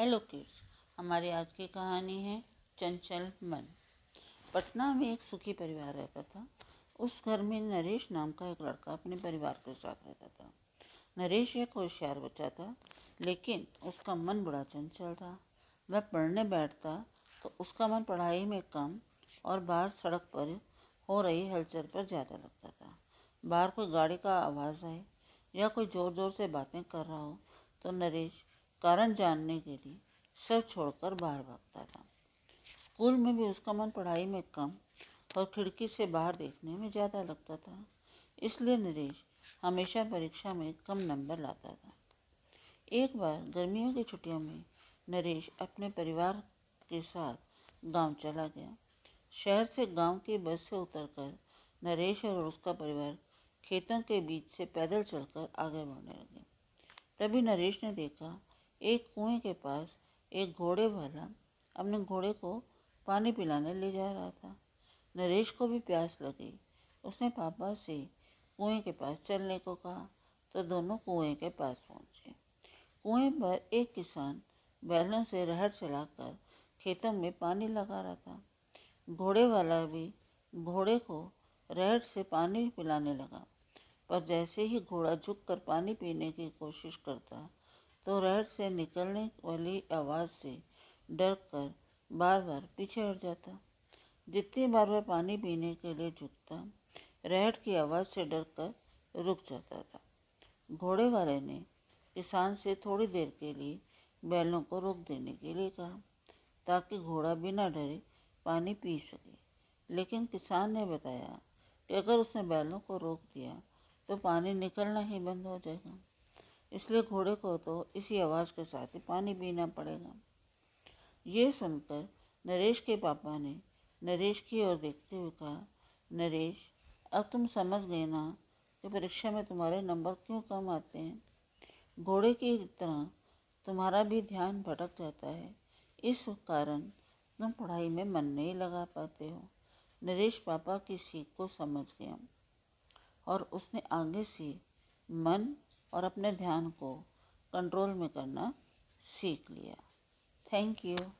Hello kids, हमारी आज की कहानी है चंचल मन। पटना में एक सुखी परिवार रहता था। उस घर में नरेश नाम का एक लड़का अपने परिवार के साथ रहता था। नरेश एक होशियार बच्चा था, लेकिन उसका मन बड़ा चंचल था। वह पढ़ने बैठता तो उसका मन पढ़ाई में कम और बाहर सड़क पर हो रही हलचल पर ज़्यादा लगता था। बाहर कोई गाड़ी का आवाज़ आए या कोई ज़ोर ज़ोर से बातें कर रहा हो तो नरेश कारण जानने के लिए सब छोड़कर बाहर भागता था। स्कूल में भी उसका मन पढ़ाई में कम और खिड़की से बाहर देखने में ज़्यादा लगता था। इसलिए नरेश हमेशा परीक्षा में कम नंबर लाता था। एक बार गर्मियों की छुट्टियों में नरेश अपने परिवार के साथ गांव चला गया। शहर से गांव की बस से उतरकर नरेश और उसका परिवार खेतों के बीच से पैदल चलकर आगे बढ़ने लगे। तभी नरेश ने देखा एक कुएं के पास एक घोड़े वाला अपने घोड़े को पानी पिलाने ले जा रहा था। नरेश को भी प्यास लगी। उसने पापा से कुएं के पास चलने को कहा तो दोनों कुएं के पास पहुँचे। कुएं पर एक किसान बैलों से रहर चलाकर खेतों में पानी लगा रहा था। घोड़े वाला भी घोड़े को रहर से पानी पिलाने लगा, पर जैसे ही घोड़ा झुककर पानी पीने की कोशिश करता तो रहर से निकलने वाली आवाज़ से डर कर बार बार पीछे हट जाता। जितनी बार वह पानी पीने के लिए झुकता, रहर की आवाज़ से डर कर रुक जाता था। घोड़े वाले ने किसान से थोड़ी देर के लिए बैलों को रोक देने के लिए कहा ताकि घोड़ा बिना डरे पानी पी सके, लेकिन किसान ने बताया कि अगर उसने बैलों को रोक दिया तो पानी निकलना ही बंद हो जाएगा, इसलिए घोड़े को तो इसी आवाज़ के साथ ही पानी पीना पड़ेगा। ये सुनकर नरेश के पापा ने नरेश की ओर देखते हुए कहा, नरेश, अब तुम समझ गए ना कि परीक्षा में तुम्हारे नंबर क्यों कम आते हैं। घोड़े की तरह तुम्हारा भी ध्यान भटक जाता है, इस कारण तुम पढ़ाई में मन नहीं लगा पाते हो। नरेश पापा की सीख को समझ गया और उसने आगे से मन और अपने ध्यान को कंट्रोल में करना सीख लिया। Thank you.